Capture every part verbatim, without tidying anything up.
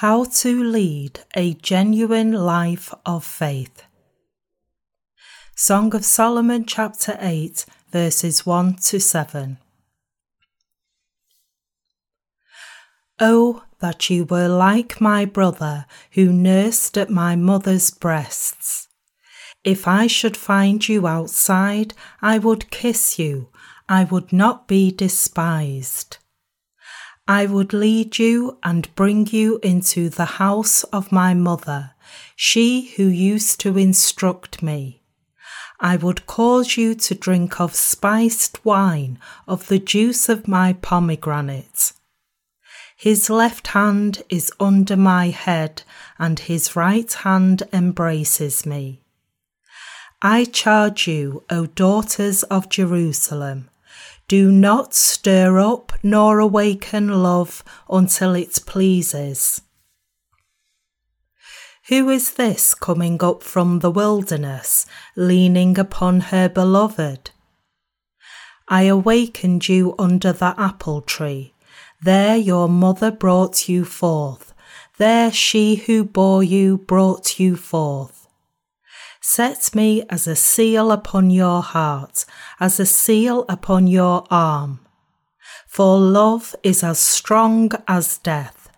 How to lead a genuine life of faith. Song of Solomon, chapter eight, verses one to seven. Oh, that you were like my brother who nursed at my mother's breasts. If I should find you outside, I would kiss you, I would not be despised. I would lead you and bring you into the house of my mother, she who used to instruct me. I would cause you to drink of spiced wine, of the juice of my pomegranate. His left hand is under my head, and his right hand embraces me. I charge you, O daughters of Jerusalem, do not stir up nor awaken love until it pleases. Who is this coming up from the wilderness, leaning upon her beloved? I awakened you under the apple tree. There your mother brought you forth. There she who bore you brought you forth. Set me as a seal upon your heart, as a seal upon your arm. For love is as strong as death,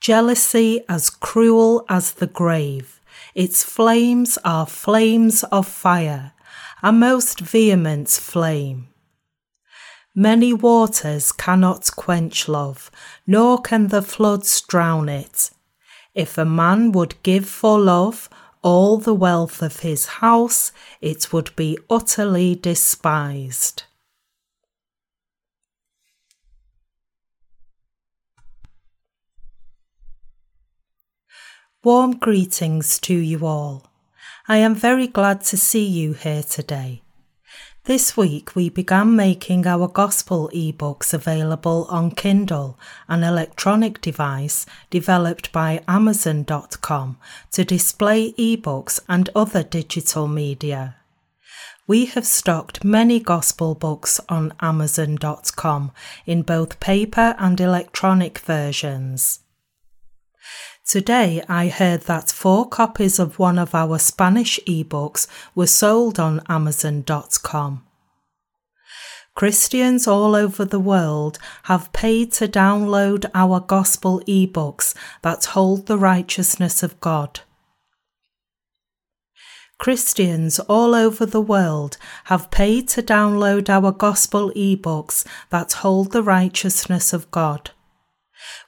jealousy as cruel as the grave. Its flames are flames of fire, a most vehement flame. Many waters cannot quench love, nor can the floods drown it. If a man would give for love all the wealth of his house, it would be utterly despised. Warm greetings to you all. I am very glad to see you here today. This week we began making our Gospel ebooks available on Kindle, an electronic device developed by Amazon dot com to display ebooks and other digital media. We have stocked many Gospel books on Amazon dot com in both paper and electronic versions. Today I heard that four copies of one of our Spanish ebooks were sold on Amazon dot com. Christians all over the world have paid to download our Gospel ebooks that hold the righteousness of God. Christians all over the world have paid to download our Gospel ebooks that hold the righteousness of God.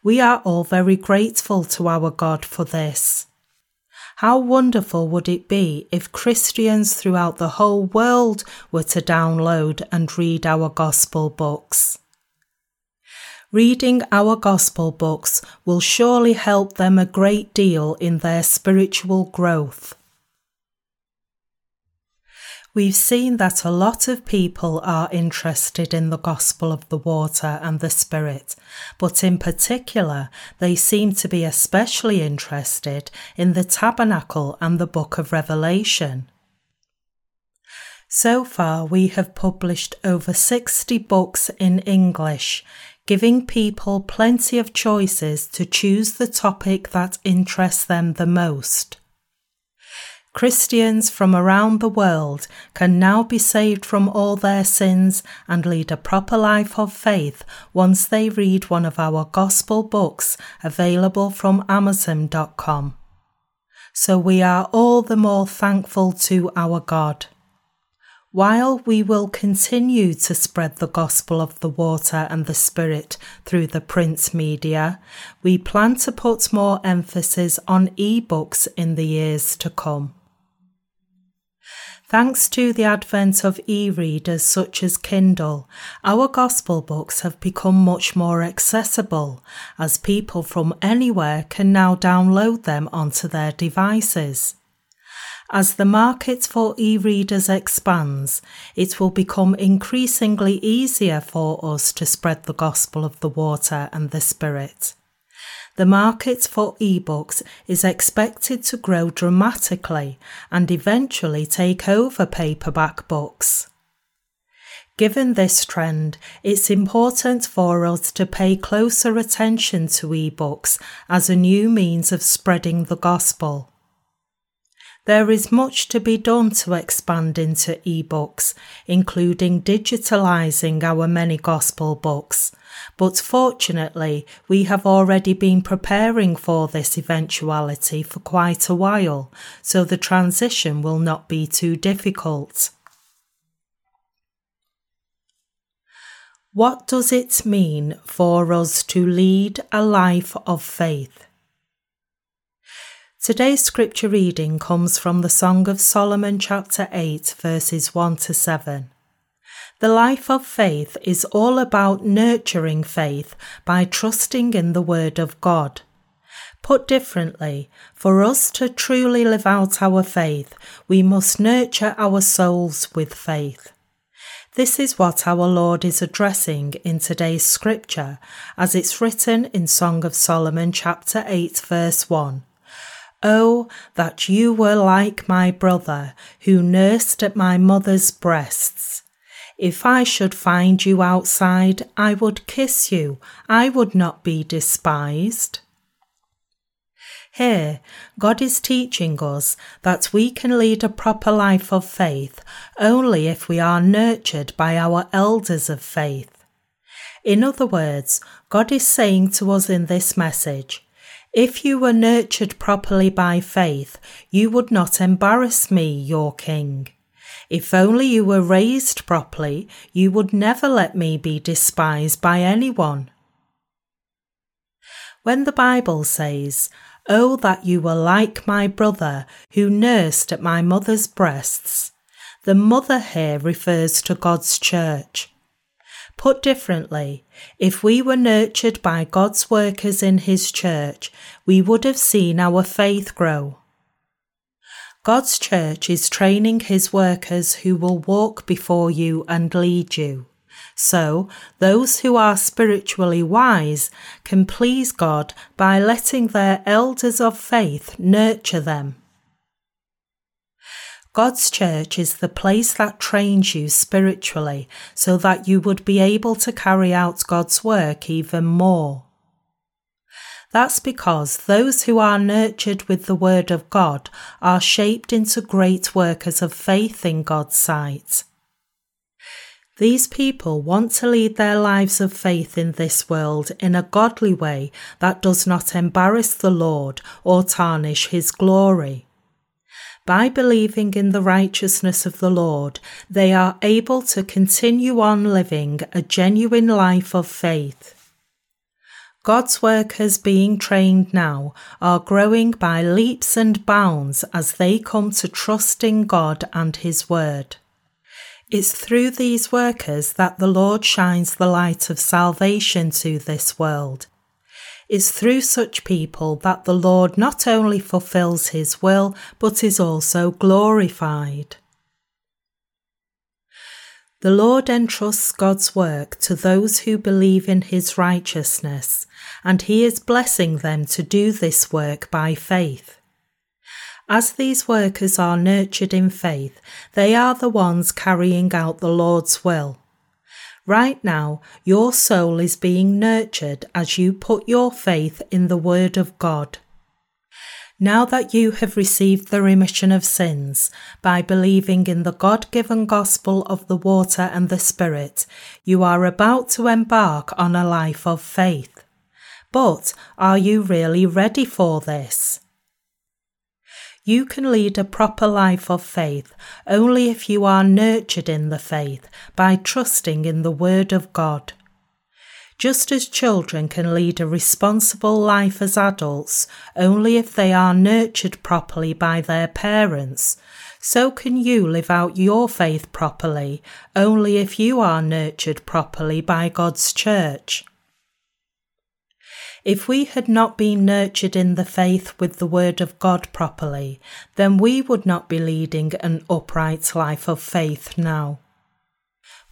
We are all very grateful to our God for this. How wonderful would it be if Christians throughout the whole world were to download and read our Gospel books? Reading our Gospel books will surely help them a great deal in their spiritual growth. We've seen that a lot of people are interested in the Gospel of the Water and the Spirit, but in particular, they seem to be especially interested in the Tabernacle and the Book of Revelation. So far, we have published over sixty books in English, giving people plenty of choices to choose the topic that interests them the most. Christians from around the world can now be saved from all their sins and lead a proper life of faith once they read one of our Gospel books available from Amazon dot com. So we are all the more thankful to our God. While we will continue to spread the Gospel of the Water and the Spirit through the print media, we plan to put more emphasis on ebooks in the years to come. Thanks to the advent of e-readers such as Kindle, our Gospel books have become much more accessible, as people from anywhere can now download them onto their devices. As the market for e-readers expands, it will become increasingly easier for us to spread the Gospel of the Water and the Spirit. The market for ebooks is expected to grow dramatically and eventually take over paperback books. Given this trend, it's important for us to pay closer attention to ebooks as a new means of spreading the gospel. There is much to be done to expand into ebooks, including digitalizing our many gospel books, but fortunately, we have already been preparing for this eventuality for quite a while, so the transition will not be too difficult. What does it mean for us to lead a life of faith? Today's scripture reading comes from the Song of Solomon chapter eight verses one to seven. The life of faith is all about nurturing faith by trusting in the Word of God. Put differently, for us to truly live out our faith, we must nurture our souls with faith. This is what our Lord is addressing in today's scripture, as it's written in Song of Solomon chapter eight verse one. Oh, that you were like my brother, who nursed at my mother's breasts. If I should find you outside, I would kiss you, I would not be despised. Here, God is teaching us that we can lead a proper life of faith only if we are nurtured by our elders of faith. In other words, God is saying to us in this message, if you were nurtured properly by faith, you would not embarrass me, your king. If only you were raised properly, you would never let me be despised by anyone. When the Bible says, oh, that you were like my brother, who nursed at my mother's breasts, the mother here refers to God's church. Put differently, if we were nurtured by God's workers in His church, we would have seen our faith grow. God's church is training His workers who will walk before you and lead you. So, those who are spiritually wise can please God by letting their elders of faith nurture them. God's church is the place that trains you spiritually so that you would be able to carry out God's work even more. That's because those who are nurtured with the Word of God are shaped into great workers of faith in God's sight. These people want to lead their lives of faith in this world in a godly way that does not embarrass the Lord or tarnish His glory. By believing in the righteousness of the Lord, they are able to continue on living a genuine life of faith. God's workers being trained now are growing by leaps and bounds as they come to trust in God and His Word. It's through these workers that the Lord shines the light of salvation to this world. It's through such people that the Lord not only fulfills His will, but is also glorified. The Lord entrusts God's work to those who believe in His righteousness, and He is blessing them to do this work by faith. As these workers are nurtured in faith, they are the ones carrying out the Lord's will. Right now, your soul is being nurtured as you put your faith in the Word of God. Now that you have received the remission of sins, by believing in the God-given gospel of the water and the Spirit, you are about to embark on a life of faith. But are you really ready for this? You can lead a proper life of faith only if you are nurtured in the faith by trusting in the Word of God. Just as children can lead a responsible life as adults only if they are nurtured properly by their parents, so can you live out your faith properly only if you are nurtured properly by God's church. If we had not been nurtured in the faith with the Word of God properly, then we would not be leading an upright life of faith now.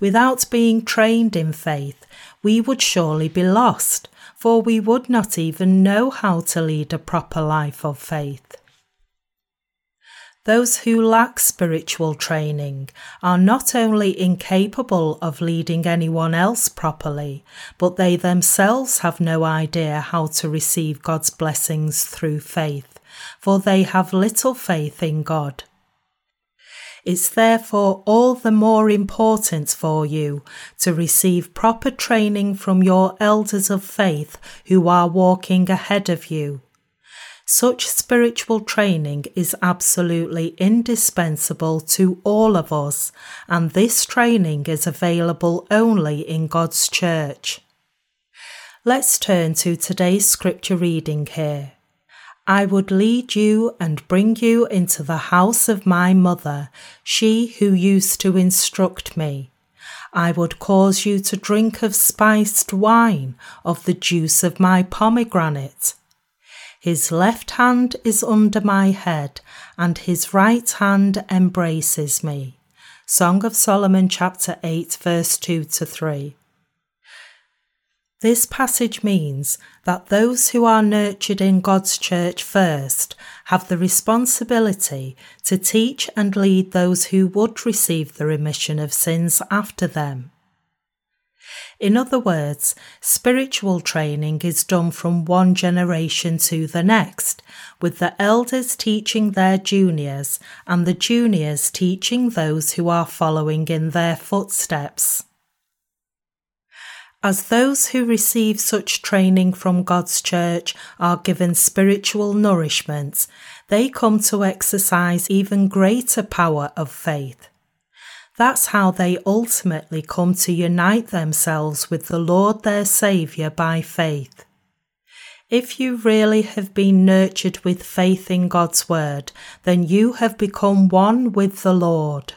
Without being trained in faith, we would surely be lost, for we would not even know how to lead a proper life of faith. Those who lack spiritual training are not only incapable of leading anyone else properly, but they themselves have no idea how to receive God's blessings through faith, for they have little faith in God. It's therefore all the more important for you to receive proper training from your elders of faith who are walking ahead of you. Such spiritual training is absolutely indispensable to all of us, and this training is available only in God's church. Let's turn to today's scripture reading here. I would lead you and bring you into the house of my mother, she who used to instruct me. I would cause you to drink of spiced wine, of the juice of my pomegranate. His left hand is under my head, and his right hand embraces me. Song of Solomon, chapter eight, verse two to three. This passage means that those who are nurtured in God's church first have the responsibility to teach and lead those who would receive the remission of sins after them. In other words, spiritual training is done from one generation to the next, with the elders teaching their juniors and the juniors teaching those who are following in their footsteps. As those who receive such training from God's church are given spiritual nourishment, they come to exercise even greater power of faith. That's how they ultimately come to unite themselves with the Lord their Saviour by faith. If you really have been nurtured with faith in God's word, then you have become one with the Lord.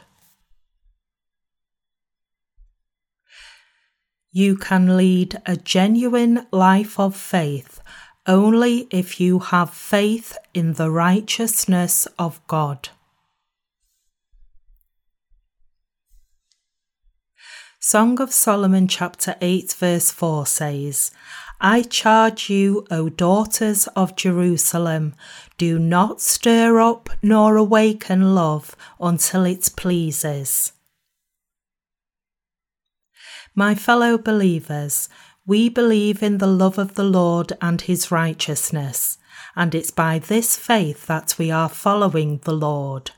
You can lead a genuine life of faith only if you have faith in the righteousness of God. Song of Solomon, chapter eight, verse four says, I charge you, O daughters of Jerusalem, do not stir up nor awaken love until it pleases. My fellow believers, we believe in the love of the Lord and his righteousness, and it's by this faith that we are following the Lord.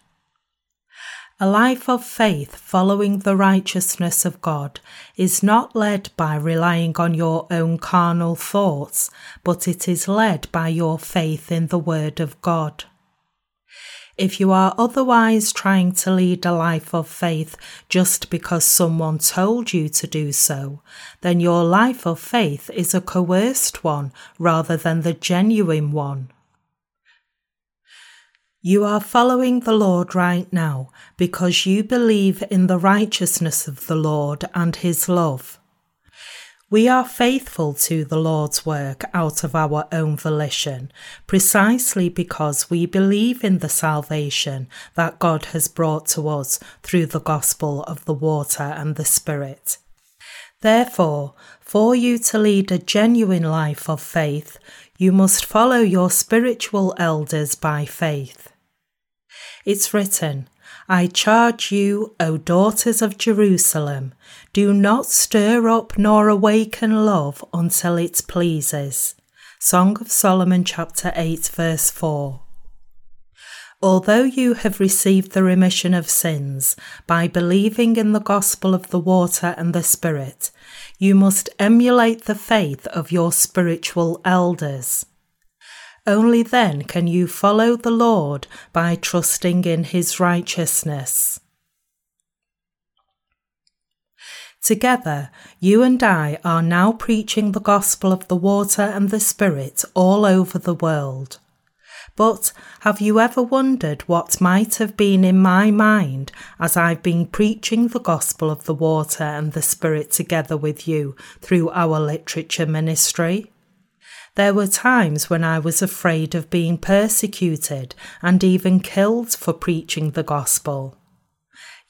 A life of faith following the righteousness of God is not led by relying on your own carnal thoughts, but it is led by your faith in the Word of God. If you are otherwise trying to lead a life of faith just because someone told you to do so, then your life of faith is a coerced one rather than the genuine one. You are following the Lord right now because you believe in the righteousness of the Lord and his love. We are faithful to the Lord's work out of our own volition, precisely because we believe in the salvation that God has brought to us through the gospel of the water and the Spirit. Therefore, for you to lead a genuine life of faith, you must follow your spiritual elders by faith. It's written, I charge you, O daughters of Jerusalem, do not stir up nor awaken love until it pleases. Song of Solomon, chapter eight, verse four. Although you have received the remission of sins by believing in the gospel of the water and the Spirit, you must emulate the faith of your spiritual elders. Only then can you follow the Lord by trusting in his righteousness. Together, you and I are now preaching the gospel of the water and the Spirit all over the world. But have you ever wondered what might have been in my mind as I've been preaching the gospel of the water and the Spirit together with you through our literature ministry? There were times when I was afraid of being persecuted and even killed for preaching the gospel.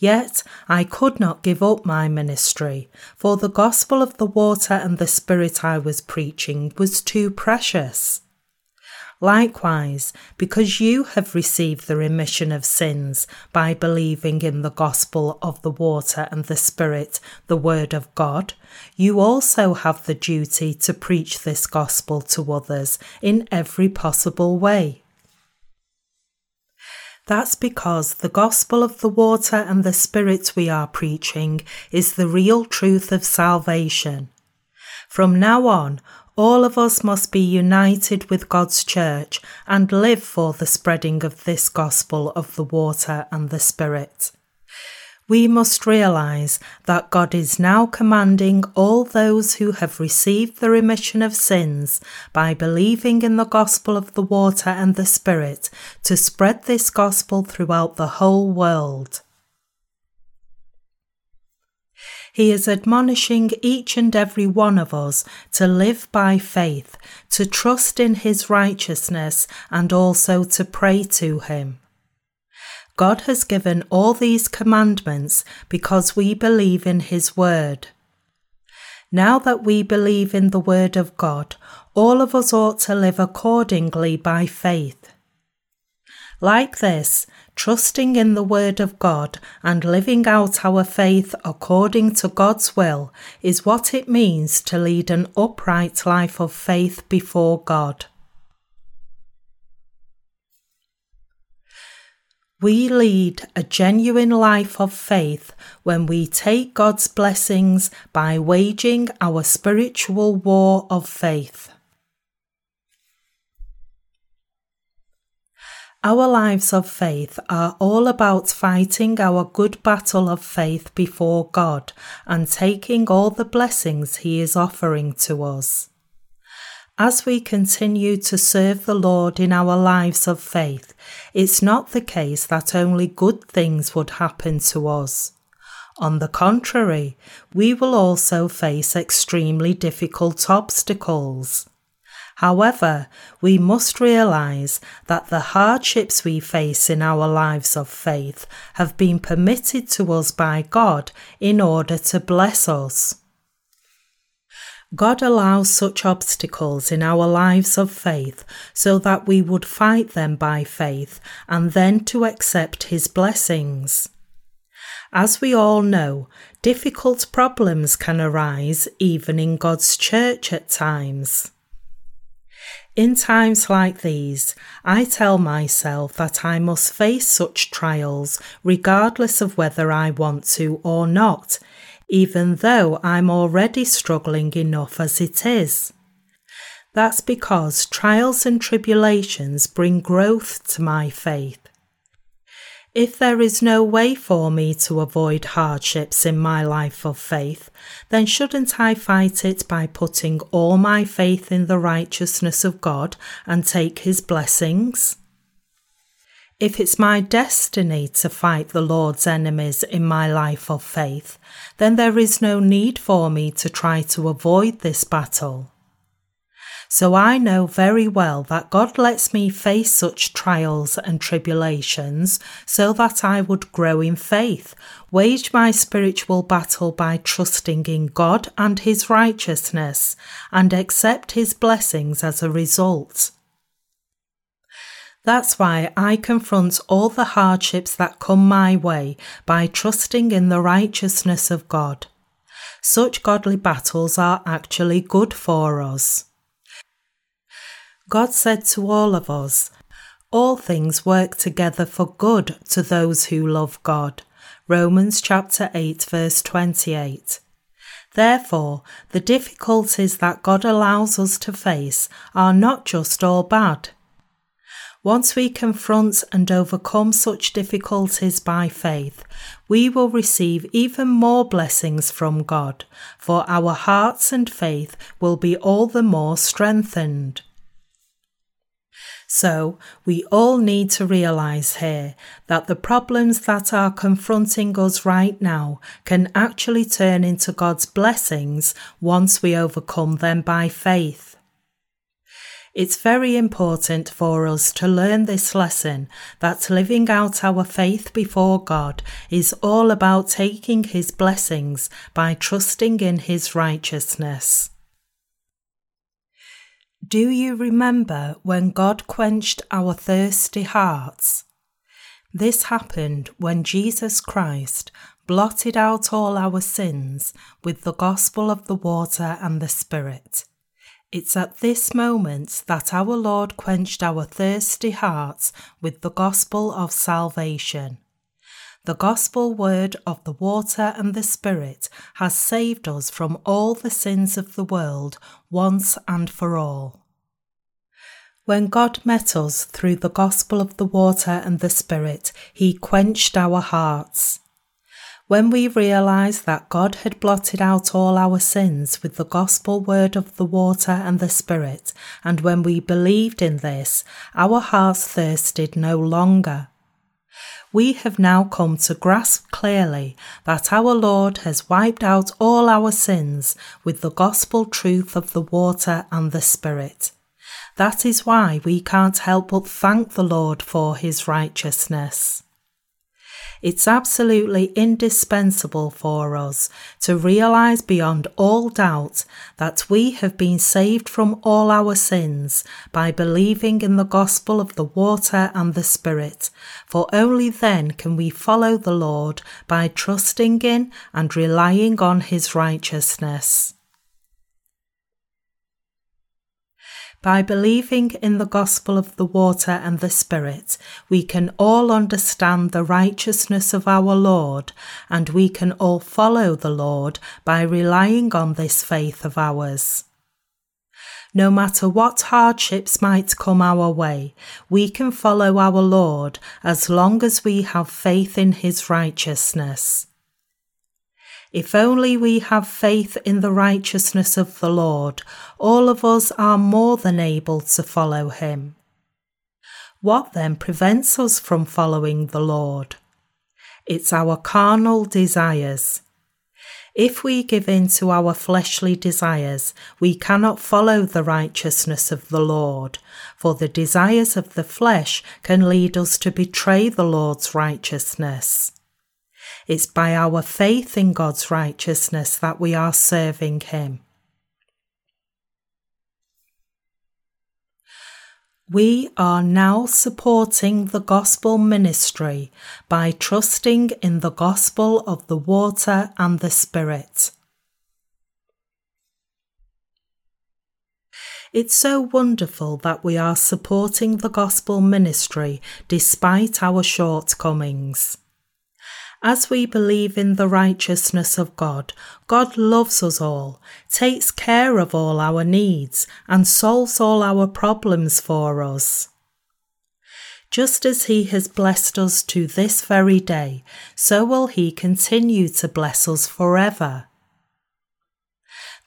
Yet I could not give up my ministry, for the gospel of the water and the Spirit I was preaching was too precious. Likewise, because you have received the remission of sins by believing in the gospel of the water and the Spirit, the Word of God, you also have the duty to preach this gospel to others in every possible way. That's because the gospel of the water and the Spirit we are preaching is the real truth of salvation. From now on, all of us must be united with God's church and live for the spreading of this gospel of the water and the Spirit. We must realize that God is now commanding all those who have received the remission of sins by believing in the gospel of the water and the Spirit to spread this gospel throughout the whole world. He is admonishing each and every one of us to live by faith, to trust in his righteousness, and also to pray to him. God has given all these commandments because we believe in his word. Now that we believe in the word of God, all of us ought to live accordingly by faith. Like this, trusting in the word of God and living out our faith according to God's will is what it means to lead an upright life of faith before God. We lead a genuine life of faith when we take God's blessings by waging our spiritual war of faith. Our lives of faith are all about fighting our good battle of faith before God and taking all the blessings He is offering to us. As we continue to serve the Lord in our lives of faith, it's not the case that only good things would happen to us. On the contrary, we will also face extremely difficult obstacles. However, we must realize that the hardships we face in our lives of faith have been permitted to us by God in order to bless us. God allows such obstacles in our lives of faith so that we would fight them by faith and then to accept His blessings. As we all know, difficult problems can arise even in God's church at times. In times like these, I tell myself that I must face such trials regardless of whether I want to or not, even though I'm already struggling enough as it is. That's because trials and tribulations bring growth to my faith. If there is no way for me to avoid hardships in my life of faith, then shouldn't I fight it by putting all my faith in the righteousness of God and take His blessings? If it's my destiny to fight the Lord's enemies in my life of faith, then there is no need for me to try to avoid this battle. So I know very well that God lets me face such trials and tribulations so that I would grow in faith, wage my spiritual battle by trusting in God and His righteousness, and accept His blessings as a result. That's why I confront all the hardships that come my way by trusting in the righteousness of God. Such godly battles are actually good for us. God said to all of us, "All things work together for good to those who love God." Romans chapter eight, verse twenty-eight. Therefore, the difficulties that God allows us to face are not just all bad. Once we confront and overcome such difficulties by faith, we will receive even more blessings from God, for our hearts and faith will be all the more strengthened. So, we all need to realize here that the problems that are confronting us right now can actually turn into God's blessings once we overcome them by faith. It's very important for us to learn this lesson that living out our faith before God is all about taking His blessings by trusting in His righteousness. Do you remember when God quenched our thirsty hearts? This happened when Jesus Christ blotted out all our sins with the gospel of the water and the Spirit. It's at this moment that our Lord quenched our thirsty hearts with the gospel of salvation. The gospel word of the water and the Spirit has saved us from all the sins of the world once and for all. When God met us through the gospel of the water and the Spirit, He quenched our hearts. When we realised that God had blotted out all our sins with the gospel word of the water and the Spirit, and when we believed in this, our hearts thirsted no longer. We have now come to grasp clearly that our Lord has wiped out all our sins with the gospel truth of the water and the Spirit. That is why we can't help but thank the Lord for His righteousness. It's absolutely indispensable for us to realise beyond all doubt that we have been saved from all our sins by believing in the gospel of the water and the Spirit, for only then can we follow the Lord by trusting in and relying on His righteousness. By believing in the gospel of the water and the Spirit, we can all understand the righteousness of our Lord, and we can all follow the Lord by relying on this faith of ours. No matter what hardships might come our way, we can follow our Lord as long as we have faith in His righteousness. If only we have faith in the righteousness of the Lord, all of us are more than able to follow Him. What then prevents us from following the Lord? It's our carnal desires. If we give in to our fleshly desires, we cannot follow the righteousness of the Lord, for the desires of the flesh can lead us to betray the Lord's righteousness. It's by our faith in God's righteousness that we are serving Him. We are now supporting the gospel ministry by trusting in the gospel of the water and the Spirit. It's so wonderful that we are supporting the gospel ministry despite our shortcomings. As we believe in the righteousness of God, God loves us all, takes care of all our needs, and solves all our problems for us. Just as He has blessed us to this very day, so will He continue to bless us forever.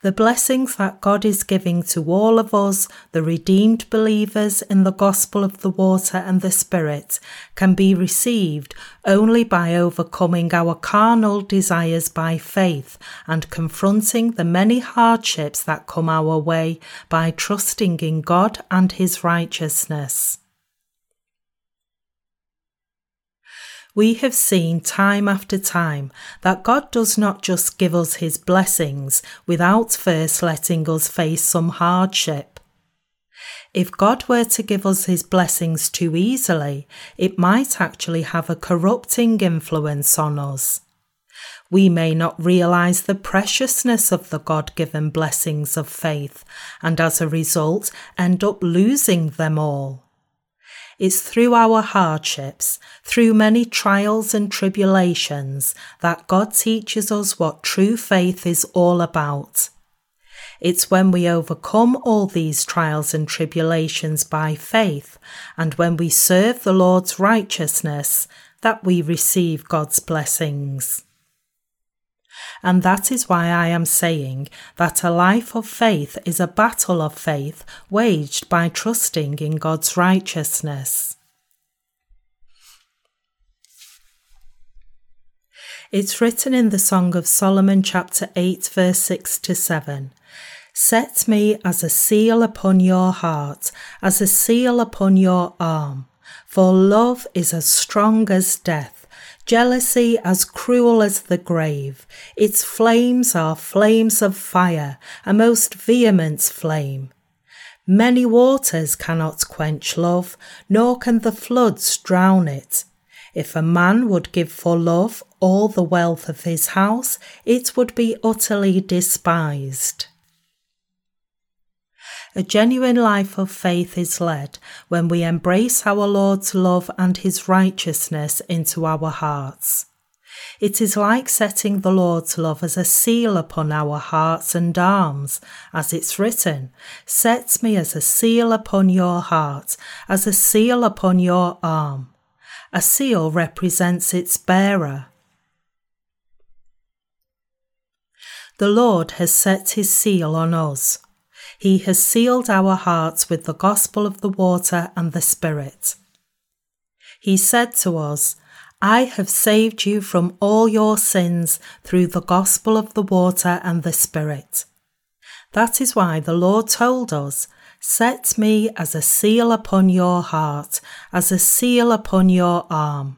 The blessings that God is giving to all of us, the redeemed believers in the gospel of the water and the Spirit, can be received only by overcoming our carnal desires by faith and confronting the many hardships that come our way by trusting in God and His righteousness. We have seen time after time that God does not just give us His blessings without first letting us face some hardship. If God were to give us His blessings too easily, it might actually have a corrupting influence on us. We may not realise the preciousness of the God-given blessings of faith, and as a result end up losing them all. It's through our hardships, through many trials and tribulations, that God teaches us what true faith is all about. It's when we overcome all these trials and tribulations by faith, and when we serve the Lord's righteousness, that we receive God's blessings. And that is why I am saying that a life of faith is a battle of faith waged by trusting in God's righteousness. It's written in the Song of Solomon chapter eight verse six to seven. Set me as a seal upon your heart, as a seal upon your arm, for love is as strong as death. Jealousy as cruel as the grave, its flames are flames of fire, a most vehement flame. Many waters cannot quench love, nor can the floods drown it. If a man would give for love all the wealth of his house, it would be utterly despised. A genuine life of faith is led when we embrace our Lord's love and his righteousness into our hearts. It is like setting the Lord's love as a seal upon our hearts and arms, as it's written, "Set me as a seal upon your heart, as a seal upon your arm." A seal represents its bearer. The Lord has set his seal on us. He has sealed our hearts with the gospel of the water and the Spirit. He said to us, "I have saved you from all your sins through the gospel of the water and the Spirit." That is why the Lord told us, "Set me as a seal upon your heart, as a seal upon your arm."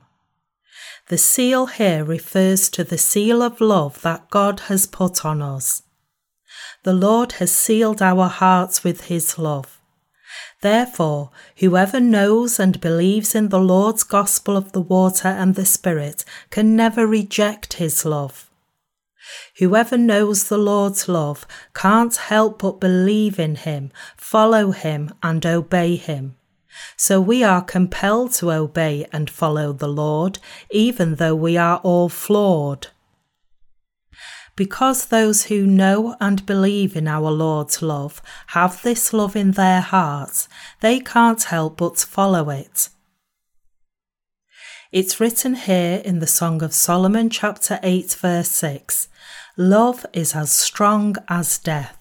The seal here refers to the seal of love that God has put on us. The Lord has sealed our hearts with his love. Therefore, whoever knows and believes in the Lord's gospel of the water and the Spirit can never reject his love. Whoever knows the Lord's love can't help but believe in him, follow him, and obey him. So we are compelled to obey and follow the Lord, even though we are all flawed. Because those who know and believe in our Lord's love have this love in their hearts, they can't help but follow it. It's written here in the Song of Solomon chapter eight verse six, "Love is as strong as death."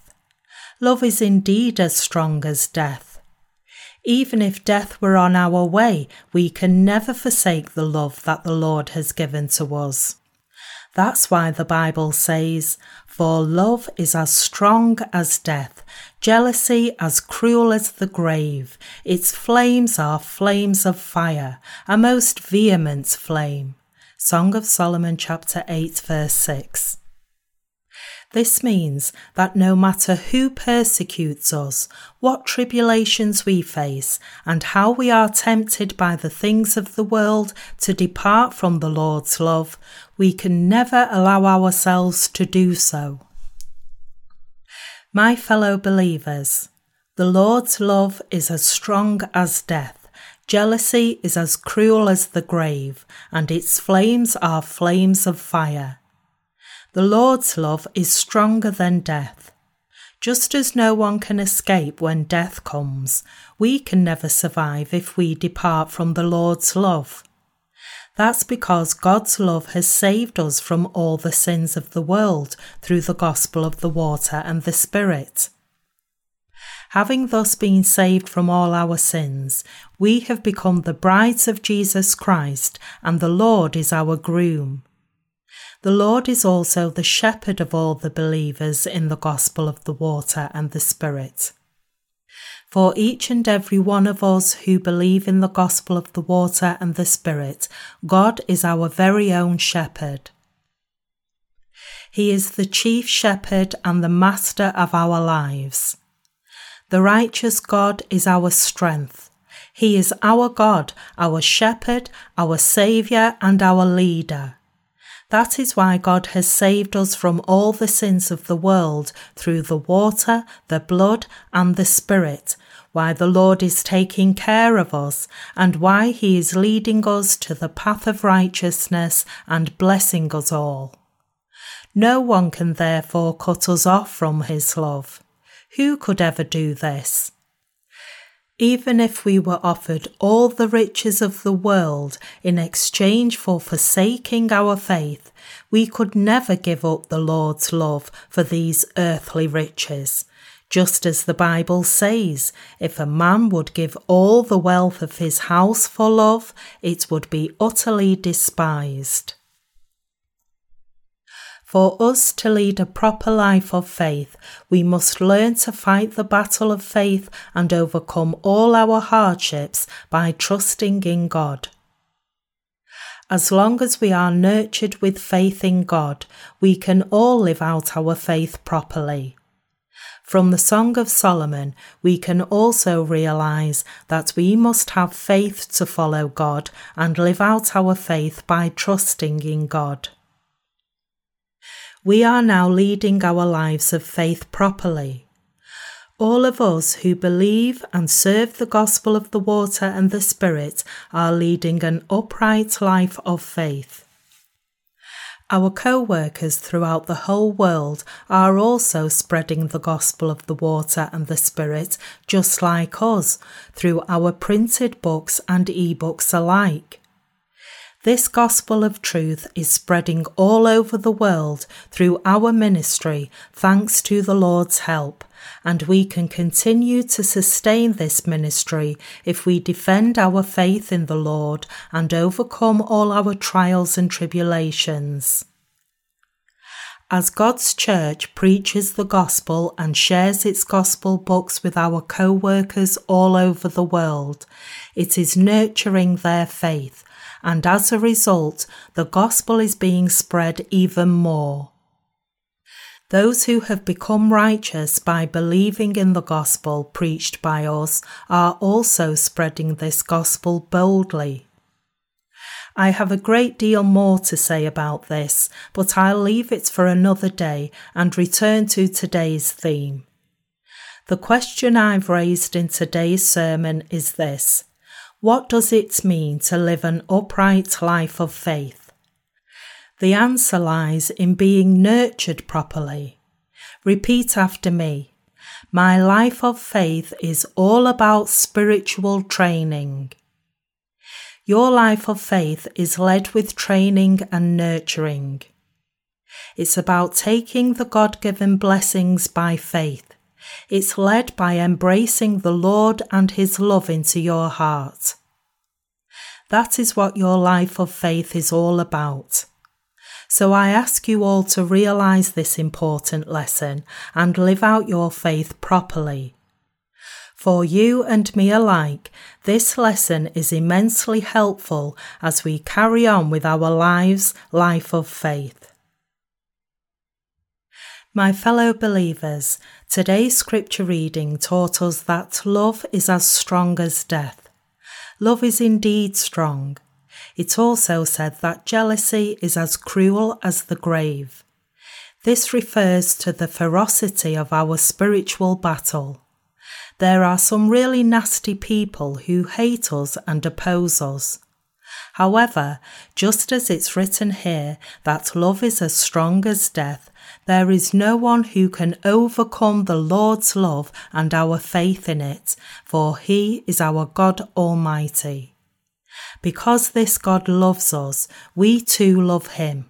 Love is indeed as strong as death. Even if death were on our way, we can never forsake the love that the Lord has given to us. That's why the Bible says, "For love is as strong as death, jealousy as cruel as the grave. Its flames are flames of fire, a most vehement flame." Song of Solomon chapter eight verse six. This means that no matter who persecutes us, what tribulations we face, and how we are tempted by the things of the world to depart from the Lord's love, we can never allow ourselves to do so. My fellow believers, the Lord's love is as strong as death, jealousy is as cruel as the grave, and its flames are flames of fire. The Lord's love is stronger than death. Just as no one can escape when death comes, we can never survive if we depart from the Lord's love. That's because God's love has saved us from all the sins of the world through the gospel of the water and the Spirit. Having thus been saved from all our sins, we have become the brides of Jesus Christ, and the Lord is our groom. The Lord is also the shepherd of all the believers in the gospel of the water and the Spirit. For each and every one of us who believe in the gospel of the water and the Spirit, God is our very own shepherd. He is the chief shepherd and the master of our lives. The righteous God is our strength. He is our God, our shepherd, our saviour, and our leader. That is why God has saved us from all the sins of the world through the water, the blood, and the Spirit, why the Lord is taking care of us, and why he is leading us to the path of righteousness and blessing us all. No one can therefore cut us off from his love. Who could ever do this? Even if we were offered all the riches of the world in exchange for forsaking our faith, we could never give up the Lord's love for these earthly riches. Just as the Bible says, if a man would give all the wealth of his house for love, it would be utterly despised. For us to lead a proper life of faith, we must learn to fight the battle of faith and overcome all our hardships by trusting in God. As long as we are nurtured with faith in God, we can all live out our faith properly. From the Song of Solomon, we can also realize that we must have faith to follow God and live out our faith by trusting in God. We are now leading our lives of faith properly. All of us who believe and serve the gospel of the water and the Spirit are leading an upright life of faith. Our co-workers throughout the whole world are also spreading the gospel of the water and the Spirit, just like us, through our printed books and e-books alike. This gospel of truth is spreading all over the world through our ministry, thanks to the Lord's help, and we can continue to sustain this ministry if we defend our faith in the Lord and overcome all our trials and tribulations. As God's church preaches the gospel and shares its gospel books with our co-workers all over the world, it is nurturing their faith, and as a result, the gospel is being spread even more. Those who have become righteous by believing in the gospel preached by us are also spreading this gospel boldly. I have a great deal more to say about this, but I'll leave it for another day and return to today's theme. The question I've raised in today's sermon is this: what does it mean to live an upright life of faith? The answer lies in being nurtured properly. Repeat after me. My life of faith is all about spiritual training. Your life of faith is led with training and nurturing. It's about taking the God-given blessings by faith. It's led by embracing the Lord and His love into your heart. That is what your life of faith is all about. So I ask you all to realize this important lesson and live out your faith properly. For you and me alike, this lesson is immensely helpful as we carry on with our lives, life of faith. My fellow believers, today's scripture reading taught us that love is as strong as death. Love is indeed strong. It also said that jealousy is as cruel as the grave. This refers to the ferocity of our spiritual battle. There are some really nasty people who hate us and oppose us. However, just as it's written here that love is as strong as death, there is no one who can overcome the Lord's love and our faith in it, for He is our God Almighty. Because this God loves us, we too love Him,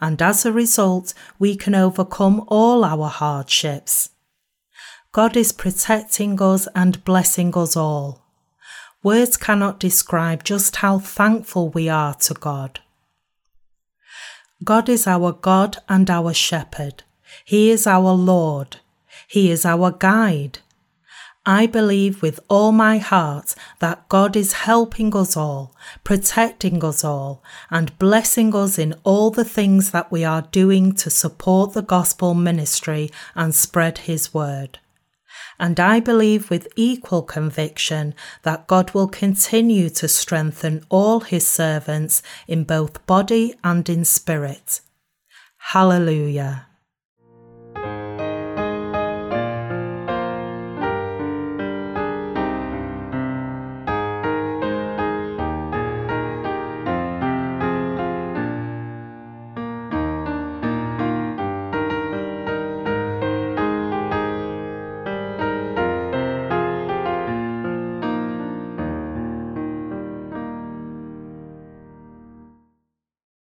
and as a result, we can overcome all our hardships. God is protecting us and blessing us all. Words cannot describe just how thankful we are to God. God is our God and our shepherd. He is our Lord. He is our guide. I believe with all my heart that God is helping us all, protecting us all, and blessing us in all the things that we are doing to support the gospel ministry and spread His word. And I believe with equal conviction that God will continue to strengthen all His servants in both body and in spirit. Hallelujah.